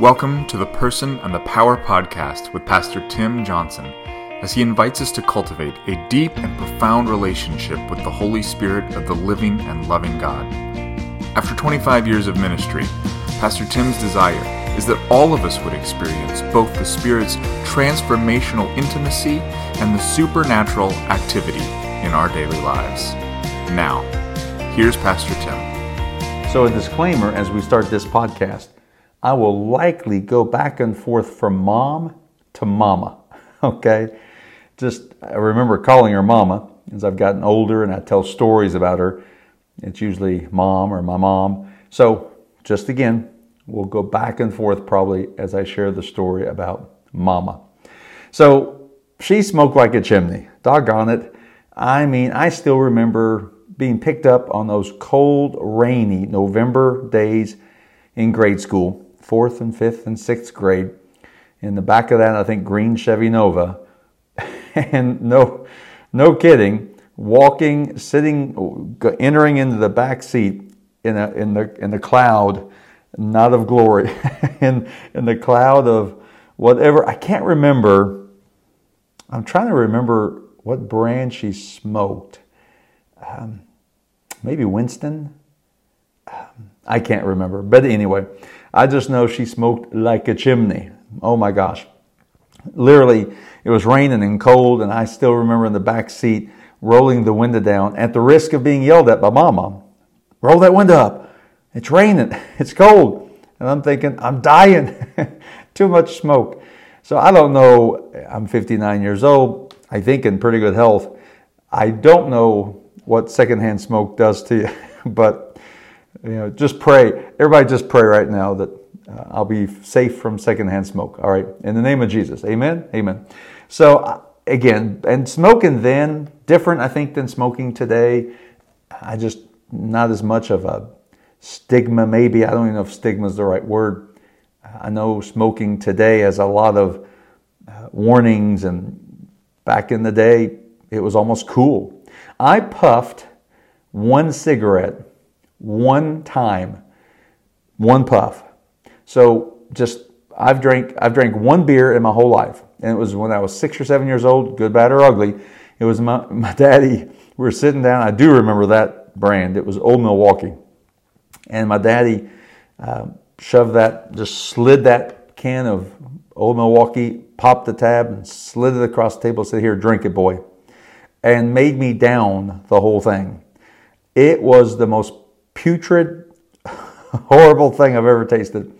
Welcome to the Person and the Power podcast with Pastor Tim Johnson, as he invites us to cultivate a deep and profound relationship with the Holy Spirit of the living and loving God. After 25 years of ministry, Pastor Tim's desire is that all of us would experience both the Spirit's transformational intimacy and the supernatural activity in our daily lives. Now, here's Pastor Tim. So a disclaimer as we start this podcast. I will likely go back and forth from mom to mama, okay? I remember calling her mama as I've gotten older and I tell stories about her. It's usually mom or my mom. So just again, we'll go back and forth probably as I share the story about mama. So she smoked like a chimney, doggone it. I mean, I still remember being picked up on those cold, rainy November days in grade school. 4th and 5th and 6th grade, in the back of that, I think, green Chevy Nova, and no kidding, walking, sitting, entering into the back seat in the cloud, not of glory, in the cloud of whatever. I can't remember. I'm trying to remember what brand she smoked. Maybe Winston? I can't remember, but anyway, I just know she smoked like a chimney. Oh my gosh. Literally, it was raining and cold, and I still remember in the back seat rolling the window down at the risk of being yelled at by mama. Roll that window up. It's raining. It's cold. And I'm thinking, I'm dying. Too much smoke. So I don't know. I'm 59 years old. I think in pretty good health. I don't know what secondhand smoke does to you, but you know, just pray. Everybody just pray right now that I'll be safe from secondhand smoke. All right. In the name of Jesus. Amen. Amen. So again, and smoking then, different, I think, than smoking today. I just, not as much of a stigma, maybe. I don't even know if stigma is the right word. I know smoking today has a lot of warnings, and back in the day, it was almost cool. I puffed one cigarette one time, one puff. So I've drank one beer in my whole life. And it was when I was 6 or 7 years old, good, bad, or ugly. It was my daddy. We were sitting down. I do remember that brand. It was Old Milwaukee. And my daddy shoved that, just slid that can of Old Milwaukee, popped the tab, and slid it across the table and said, "Here, drink it, boy." And made me down the whole thing. It was the most putrid, horrible thing I've ever tasted.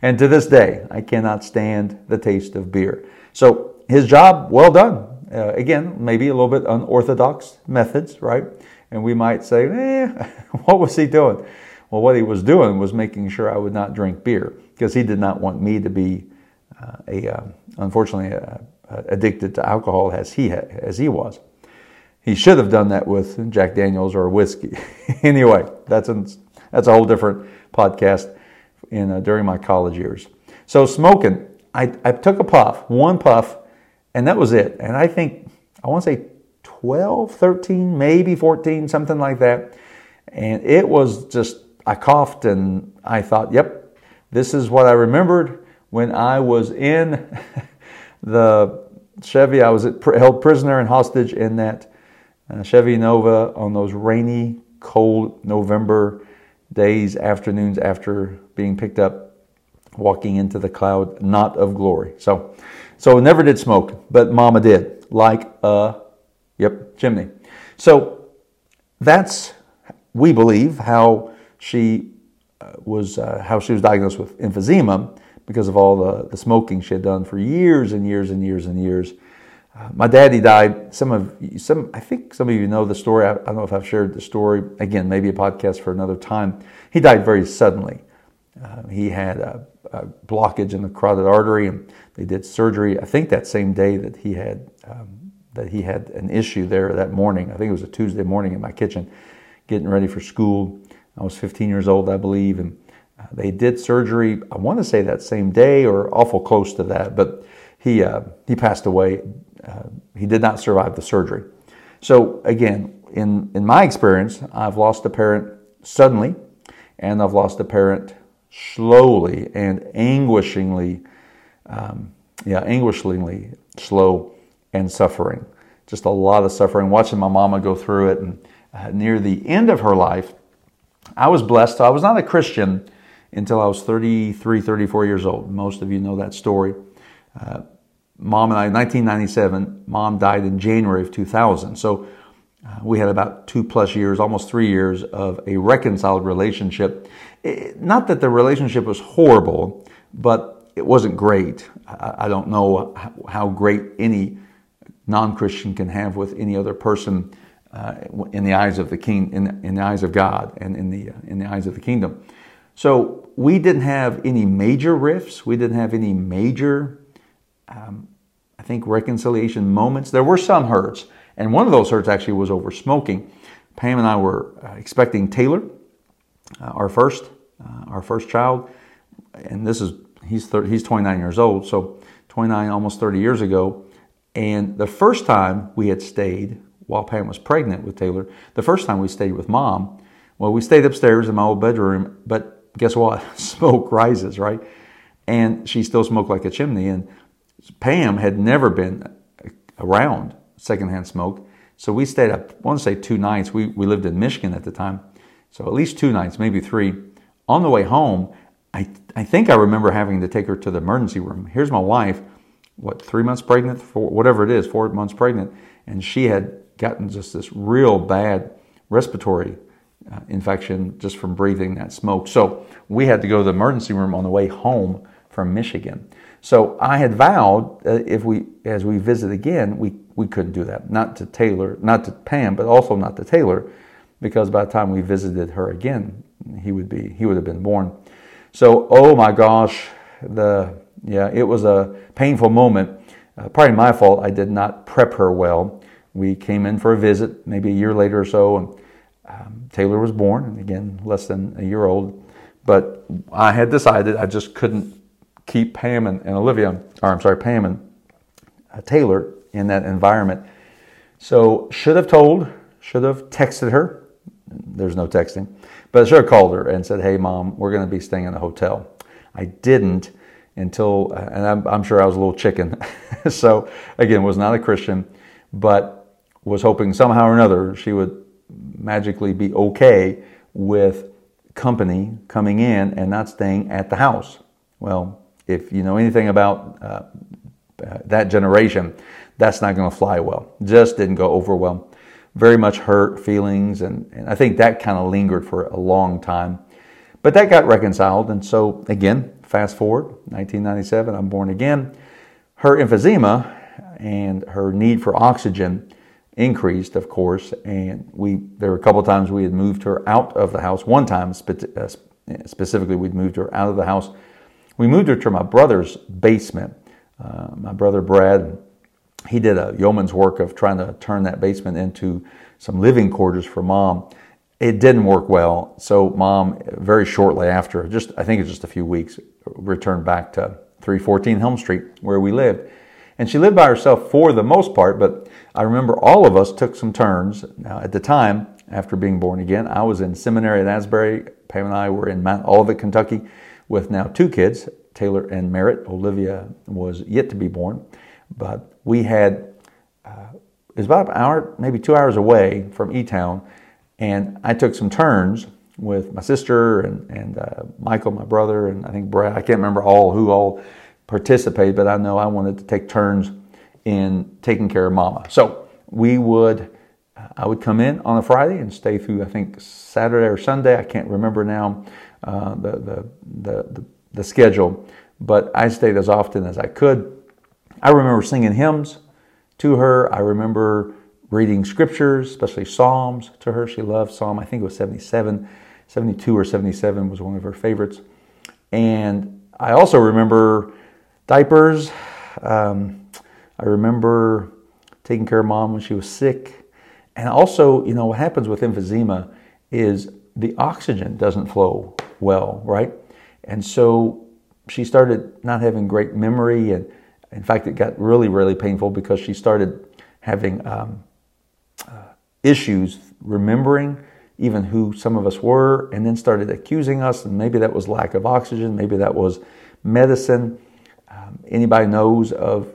And to this day, I cannot stand the taste of beer. So his job, well done. Again, maybe a little bit unorthodox methods, right? And we might say, what was he doing? Well, what he was doing was making sure I would not drink beer, because he did not want me to be, unfortunately, addicted to alcohol as he was. He should have done that with Jack Daniels or whiskey. Anyway, that's a whole different podcast during my college years. So smoking, I took a puff, one puff, and that was it. And I think, I want to say 12, 13, maybe 14, something like that. And it was just, I coughed and I thought, yep, this is what I remembered when I was in the Chevy. I was held prisoner and hostage in that Chevy Nova on those rainy, cold November days, afternoons after being picked up, walking into the cloud, not of glory. So never did smoke, but mama did, like chimney. So that's, we believe, how she was diagnosed with emphysema, because of all the smoking she had done for years and years and years and years. My daddy died. I think some of you know the story. I don't know if I've shared the story. Again, maybe a podcast for another time. He died very suddenly. He had a blockage in the carotid artery, and they did surgery. I think that same day that he had an issue there that morning. I think it was a Tuesday morning in my kitchen, getting ready for school. I was 15 years old, I believe, and they did surgery. I want to say that same day or awful close to that, but he passed away. He did not survive the surgery. So again, in my experience, I've lost a parent suddenly, and I've lost a parent slowly and anguishingly, anguishingly slow and suffering. Just a lot of suffering, watching my mama go through it. And near the end of her life, I was blessed. I was not a Christian until I was 33, 34 years old. Most of you know that story. Mom and I, 1997, Mom died in January of 2000. So we had about 2+ years, almost 3 years of a reconciled relationship. Not that the relationship was horrible, but it wasn't great. I don't know how great any non-Christian can have with any other person in the eyes of the king, in the eyes of God, and in the eyes of the kingdom. So we didn't have any major rifts. We didn't have any major reconciliation moments. There were some hurts, and one of those hurts actually was over smoking. Pam and I were expecting Taylor, our first child, and this is he's 29 years old, so 29, almost 30 years ago. And the first time we had stayed while Pam was pregnant with Taylor, the first time we stayed with Mom, well, we stayed upstairs in my old bedroom, but guess what? Smoke rises, right? And she still smoked like a chimney, and Pam had never been around secondhand smoke. So we stayed up, I want to say 2 nights. We lived in Michigan at the time. So at least 2 nights, maybe 3. On the way home, I think I remember having to take her to the emergency room. Here's my wife, 3 months pregnant, 4 months pregnant. And she had gotten just this real bad respiratory infection just from breathing that smoke. So we had to go to the emergency room on the way home from Michigan. So I had vowed as we visit again, we couldn't do that. Not to Taylor, not to Pam, but also not to Taylor, because by the time we visited her again, he would have been born. So, oh my gosh, it was a painful moment. Probably my fault. I did not prep her well. We came in for a visit maybe a year later or so, and Taylor was born, and again, less than a year old. But I had decided I just couldn't keep Pam and Pam and Taylor in that environment. So should have texted her. There's no texting, but I should have called her and said, "Hey, Mom, we're going to be staying in a hotel." I didn't until, and I'm sure I was a little chicken. So again, was not a Christian, but was hoping somehow or another she would magically be okay with company coming in and not staying at the house. Well, if you know anything about that generation, that's not going to fly well. Just didn't go over well. Very much hurt feelings, and I think that kind of lingered for a long time. But that got reconciled, and so again, fast forward, 1997, I'm born again. Her emphysema and her need for oxygen increased, of course, and there were a couple of times we had moved her out of the house. One time, specifically, we'd moved her out of the house. We moved her to my brother's basement. My brother Brad, he did a yeoman's work of trying to turn that basement into some living quarters for Mom. It didn't work well, so Mom, very shortly after, I think it was just a few weeks, returned back to 314 Helm Street where we lived. And she lived by herself for the most part, but I remember all of us took some turns. Now, at the time, after being born again, I was in seminary at Asbury. Pam and I were in Mount Olivet, Kentucky, with now 2 kids, Taylor and Merritt. Olivia was yet to be born, but we had, it was about an hour, maybe 2 hours away from E-Town, and I took some turns with my sister and Michael, my brother, and I think Brad. I can't remember who all participated, but I know I wanted to take turns in taking care of Mama. So I would come in on a Friday and stay through, I think, Saturday or Sunday. I can't remember now the schedule, but I stayed as often as I could. I remember singing hymns to her. I remember reading scriptures, especially Psalms to her. She loved Psalm, I think it was 72 or 77 was one of her favorites. And I also remember diapers. I remember taking care of Mom when she was sick. And also, you know, what happens with emphysema is the oxygen doesn't flow well, right? And so she started not having great memory, and in fact, it got really, really painful because she started having issues remembering even who some of us were, and then started accusing us, and maybe that was lack of oxygen, maybe that was medicine. Anybody knows of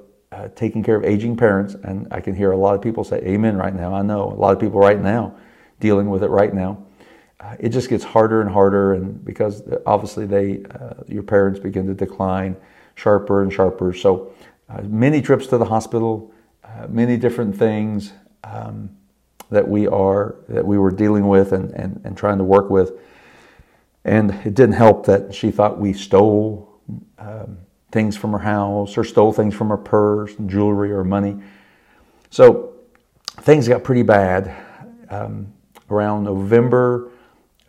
taking care of aging parents, and I can hear a lot of people say amen right now. I know a lot of people right now dealing with it right now. It just gets harder and harder, and because obviously your parents begin to decline sharper and sharper. So many trips to the hospital, many different things that we were dealing with and trying to work with. And it didn't help that she thought we stole things from her house, or stole things from her purse, jewelry, or money. So things got pretty bad around November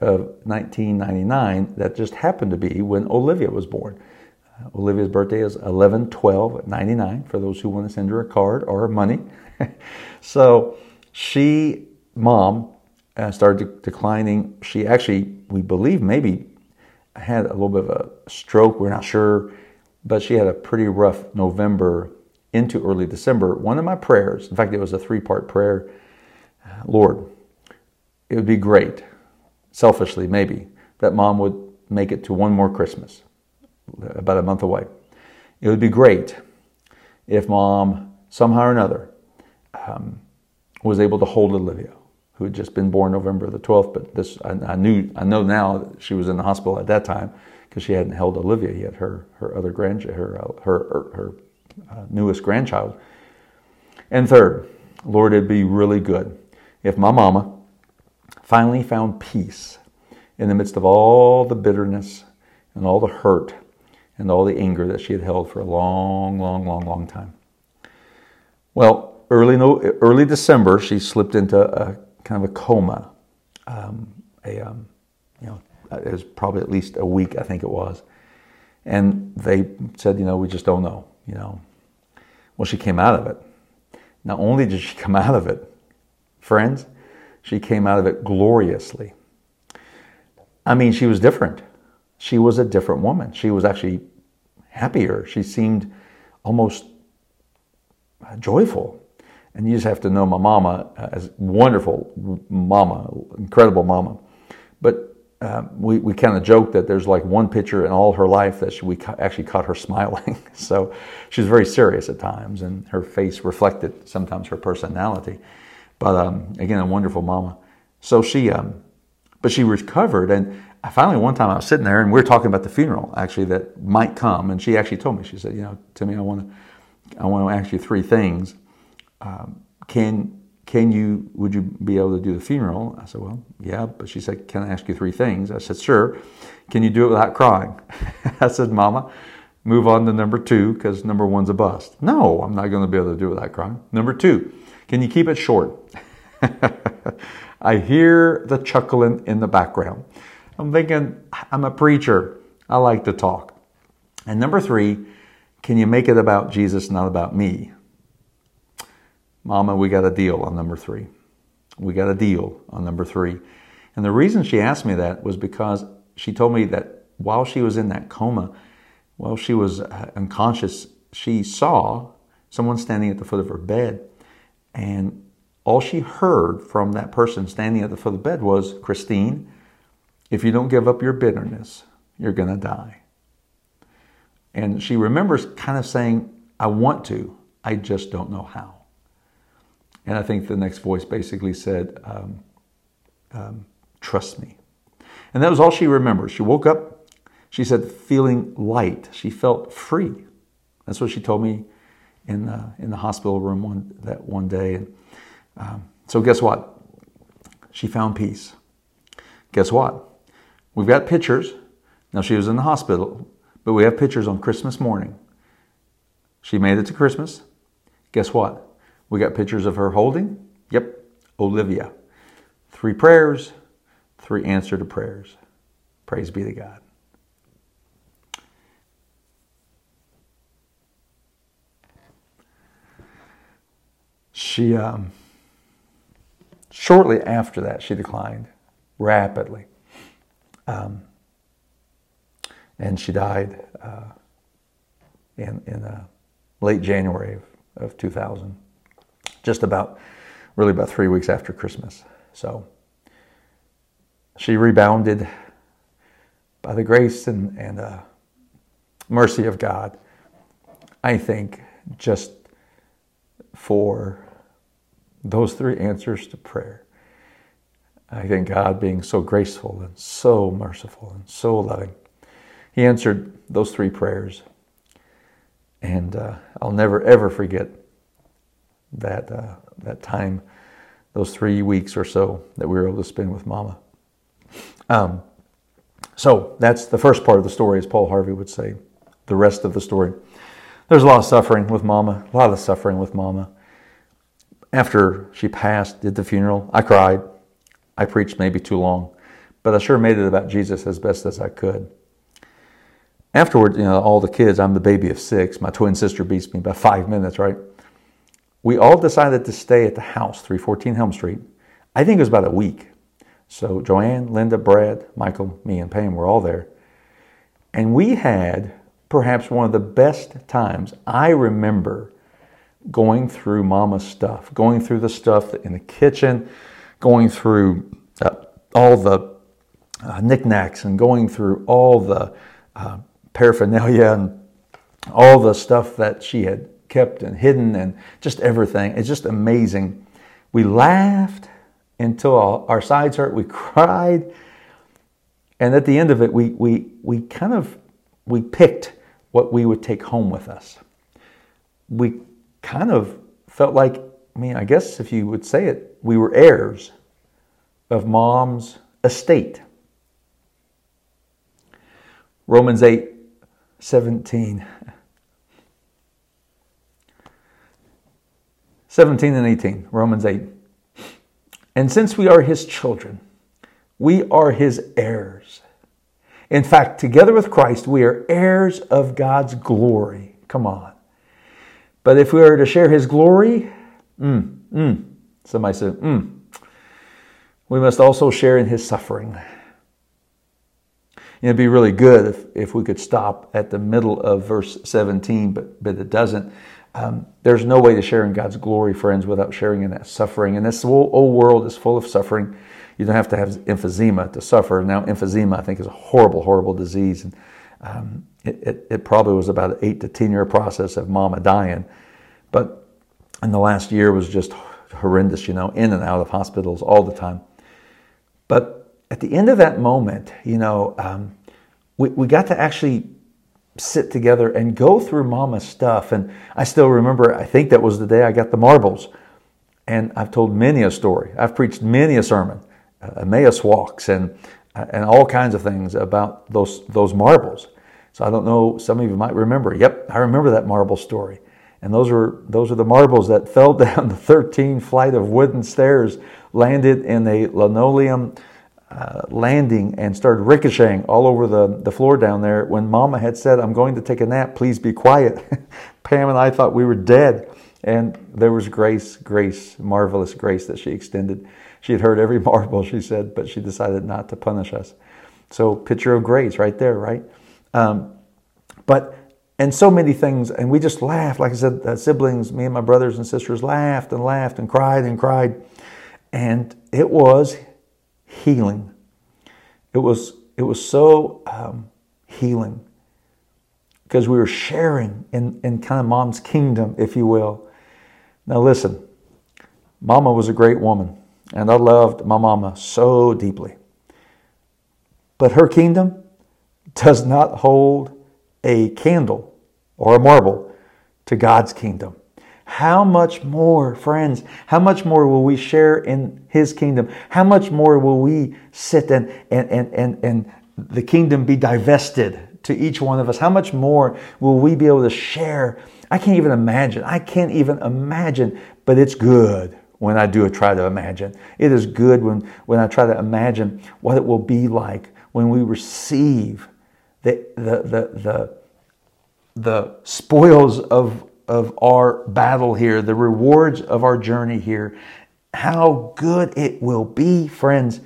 of 1999. That just happened to be when Olivia was born. Olivia's birthday is 11/12/99, for those who want to send her a card or money. So mom started declining. She actually, we believe, maybe had a little bit of a stroke. We're not sure, but she had a pretty rough November into early December. One of my prayers, in fact, it was a three-part prayer. Lord, it would be great, selfishly maybe, that mom would make it to one more Christmas, about a month away. It would be great if mom, somehow or another, was able to hold Olivia, who had just been born November the 12th, but this I know now that she was in the hospital at that time because she hadn't held Olivia yet, her newest grandchild. And third, Lord, it'd be really good if my mama finally found peace in the midst of all the bitterness and all the hurt and all the anger that she had held for a long, long, long, long time. Well, early December, she slipped into a kind of a coma. It was probably at least a week, I think it was. And they said, we just don't know, Well, she came out of it. Not only did she come out of it, friends, she came out of it gloriously. I mean, she was different. She was a different woman. She was actually happier. She seemed almost joyful. And you just have to know my mama, as wonderful mama, incredible mama. But we kind of joke that there's like one picture in all her life that we actually caught her smiling. So she was very serious at times, and her face reflected sometimes her personality. But again, a wonderful mama. So she recovered. And finally, one time I was sitting there, and we were talking about the funeral, actually, that might come. And she actually told me, she said, Timmy, I want to ask you three things. Would you be able to do the funeral? I said, well, yeah. But she said, can I ask you three things? I said, sure. Can you do it without crying? I said, Mama, move on to number two, because number one's a bust. No, I'm not going to be able to do it without crying. Number two, can you keep it short? I hear the chuckling in the background. I'm thinking, I'm a preacher. I like to talk. And number three, can you make it about Jesus, not about me? Mama, we got a deal on number three. We got a deal on number three. And the reason she asked me that was because she told me that while she was in that coma, while she was unconscious, she saw someone standing at the foot of her bed. And all she heard from that person standing at the foot of the bed was, Christine, if you don't give up your bitterness, you're going to die. And she remembers kind of saying, I want to, I just don't know how. And I think the next voice basically said, trust me. And that was all she remembers. She woke up, she said, feeling light. She felt free. That's what she told me in the hospital room one day. And, so guess what? She found peace. Guess what? We've got pictures. Now, she was in the hospital, but we have pictures on Christmas morning. She made it to Christmas. Guess what? We got pictures of her holding. Yep, Olivia. 3 prayers, 3 answer to prayers. Praise be to God. She, shortly after that, she declined. Rapidly. And she died in late January of 2000, just about 3 weeks after Christmas. So She rebounded by the grace and mercy of God, I think, just for those three answers to prayer. I think God being so graceful and so merciful and so loving. He answered those three prayers. And I'll never, ever forget that time, those 3 weeks or so that we were able to spend with Mama. So that's the first part of the story, as Paul Harvey would say, the rest of the story. There's a lot of suffering with Mama, a lot of suffering with Mama. After she passed, did the funeral, I cried. I preached maybe too long, but I sure made it about Jesus as best as I could. Afterward, all the kids, I'm the baby of 6. My twin sister beats me by 5 minutes, right? We all decided to stay at the house, 314 Helm Street. I think it was about a week. So Joanne, Linda, Brad, Michael, me, and Pam were all there. And we had perhaps one of the best times. I remember going through Mama's stuff, going through the stuff in the kitchen, going through all the knickknacks and going through all the paraphernalia and all the stuff that she had kept and hidden and just everything. It's just amazing. We laughed until our sides hurt. We cried. And at the end of it, we picked what we would take home with us. We kind of felt like, I guess if you would say it, we were heirs of Mom's estate. Romans 8:17. 17 and 18, Romans 8. And since we are His children, we are His heirs. In fact, together with Christ, we are heirs of God's glory. Come on. But if we are to share His glory, somebody said, we must also share in His suffering. It'd be really good if we could stop at the middle of verse 17, but it doesn't. There's no way to share in God's glory, friends, without sharing in that suffering. And this whole world is full of suffering. You don't have to have emphysema to suffer. Now, emphysema, I think, is a horrible, horrible disease. And it probably was about an 8 to 10 year process of Mama dying. But in the last year was just horrendous, in and out of hospitals all the time. But at the end of that moment, we got to actually sit together and go through Mama's stuff. And I still remember, I think that was the day I got the marbles. And I've told many a story. I've preached many a sermon, Emmaus walks and all kinds of things about those marbles. So I don't know, some of you might remember. Yep, I remember that marble story. And those are the marbles that fell down the 13 flight of wooden stairs, landed in a linoleum landing and started ricocheting all over the floor down there. When Mama had said, "I'm going to take a nap, please be quiet," Pam and I thought we were dead. And there was grace, marvelous grace that she extended. She had heard every marble, she said, but she decided not to punish us. So picture of grace right there, right? And so many things, and we just laughed. Like I said, siblings, me and my brothers and sisters laughed and cried and cried. And it was healing. It was so healing because we were sharing in kind of Mom's kingdom, if you will. Now listen, Mama was a great woman, and I loved my Mama so deeply. But her kingdom does not hold a candle or a marble to God's kingdom. How much more, friends, how much more will we share in His kingdom? How much more will we sit and the kingdom be divested to each one of us? How much more will we be able to share? I can't even imagine, but it's good when I do try to imagine. It is good when I try to imagine what it will be like when we receive the spoils of our battle here, the rewards of our journey here. How good it will be, friends,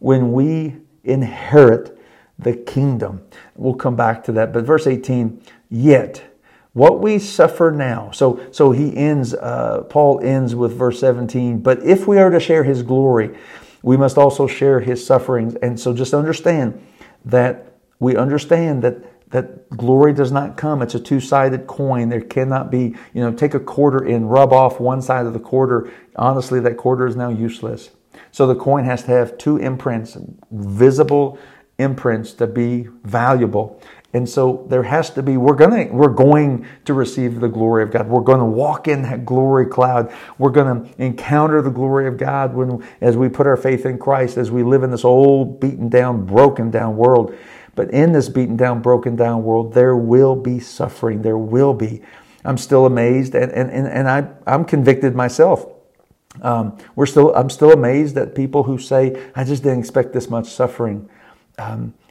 when we inherit the kingdom. We'll come back to that. But verse 18, yet what we suffer now. So Paul ends with verse 17, but if we are to share His glory, we must also share his sufferings. And so just understand that we understand that glory does not come. It's a two-sided coin. There cannot be, take a quarter and rub off one side of the quarter. Honestly, that quarter is now useless. So the coin has to have two imprints, visible imprints, to be valuable. And so there has to be, we're going to receive the glory of God. We're going to walk in that glory cloud. We're going to encounter the glory of God as we put our faith in Christ, as we live in this old, beaten down, broken down world. But in this beaten down, broken down world, there will be suffering. There will be. I'm still amazed, and I'm convicted myself. I'm still amazed at people who say, I just didn't expect this much suffering.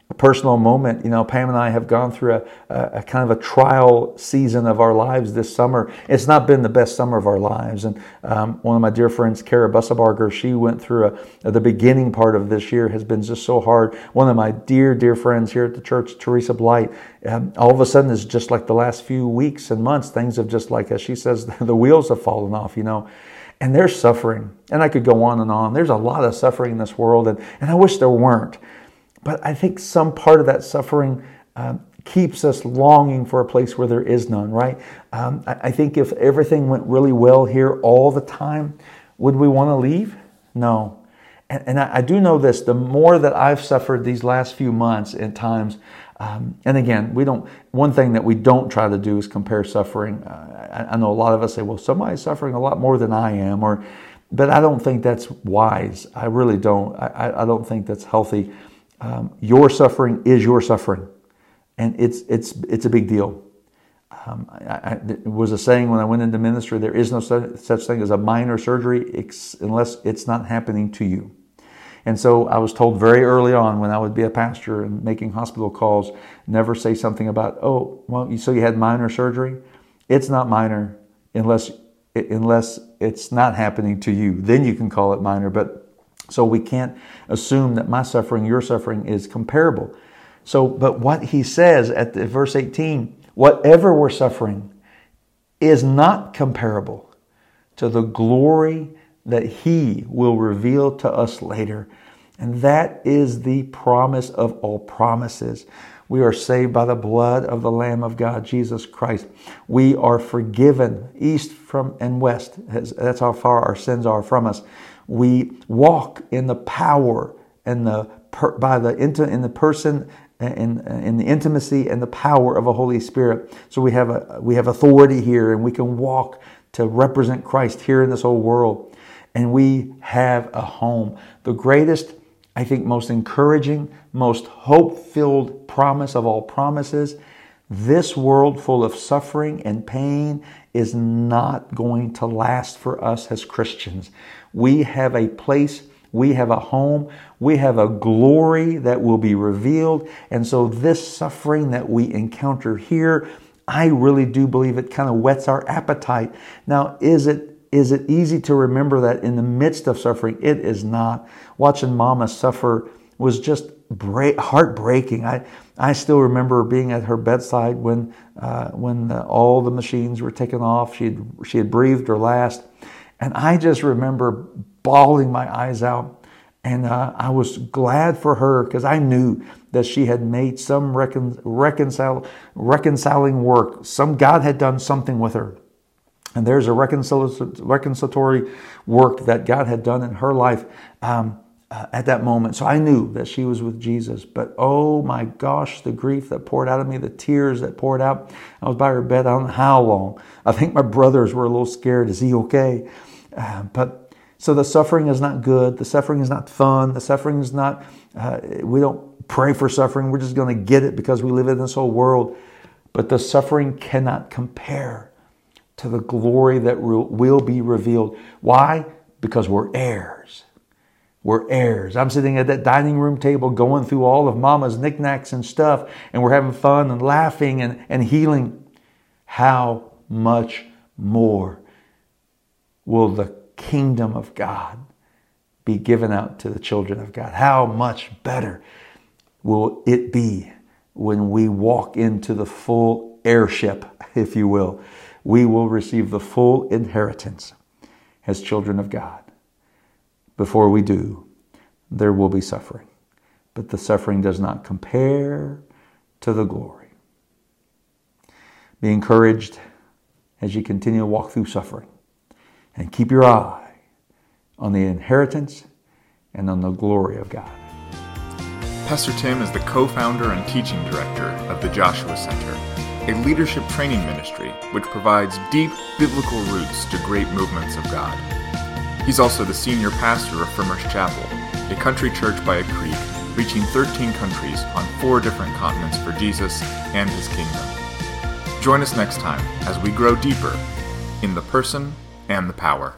A personal moment, Pam and I have gone through a kind of a trial season of our lives this summer. It's not been the best summer of our lives. And one of my dear friends, Kara Busselbarger, she went through the beginning part of this year has been just so hard. One of my dear, dear friends here at the church, Teresa Blight, all of a sudden it's just like the last few weeks and months, things have just like, as she says, the wheels have fallen off, And there's suffering. And I could go on and on. There's a lot of suffering in this world, and I wish there weren't. But I think some part of that suffering keeps us longing for a place where there is none, right? I think if everything went really well here all the time, would we want to leave? No. And I do know this, the more that I've suffered these last few months and times, and again, one thing that we don't try to do is compare suffering. I know a lot of us say, well, somebody's suffering a lot more than I am, but I don't think that's wise. I really don't. I don't think that's healthy. Your suffering is your suffering, and it's a big deal. It was a saying when I went into ministry: there is no such thing as a minor surgery unless it's not happening to you. And so I was told very early on when I would be a pastor and making hospital calls, never say something about, "Oh, well, you had minor surgery." It's not minor unless it's not happening to you. Then you can call it minor, but. So we can't assume that my suffering, your suffering is comparable. But what he says at verse 18, whatever we're suffering is not comparable to the glory that he will reveal to us later. And that is the promise of all promises. We are saved by the blood of the Lamb of God, Jesus Christ. We are forgiven east from and west. That's how far our sins are from us. We walk in the power and in the intimacy and the power of the Holy Spirit. So we have authority here, and we can walk to represent Christ here in this whole world. And we have a home. The greatest, I think, most encouraging, most hope-filled promise of all promises. This world full of suffering and pain is not going to last for us as Christians. We have a place, we have a home, we have a glory that will be revealed. And so this suffering that we encounter here, I really do believe it kind of whets our appetite. Now, is it easy to remember that in the midst of suffering? It is not. Watching Mama suffer was just heartbreaking. I still remember being at her bedside when all the machines were taken off. She had breathed her last, and I just remember bawling my eyes out. And I was glad for her because I knew that she had made some reconciling work. God had done something with her, and there's a reconciliatory work that God had done in her life. At that moment. So I knew that she was with Jesus, but oh my gosh, the grief that poured out of me, the tears that poured out. I was by her bed, I don't know how long. I think my brothers were a little scared. Is he okay? So the suffering is not good. The suffering is not fun. The suffering is not, we don't pray for suffering. We're just going to get it because we live in this whole world. But the suffering cannot compare to the glory that will be revealed. Why? Because we're heirs. We're heirs. I'm sitting at that dining room table going through all of Mama's knickknacks and stuff, and we're having fun and laughing and healing. How much more will the kingdom of God be given out to the children of God? How much better will it be when we walk into the full heirship, if you will? We will receive the full inheritance as children of God. Before we do, there will be suffering. But the suffering does not compare to the glory. Be encouraged as you continue to walk through suffering. And keep your eye on the inheritance and on the glory of God. Pastor Tim is the co-founder and teaching director of The Joshua Center, a leadership training ministry which provides deep biblical roots to great movements of God. He's also the senior pastor of Frimmer's Chapel, a country church by a creek reaching 13 countries on 4 different continents for Jesus and his kingdom. Join us next time as we grow deeper in the person and the power.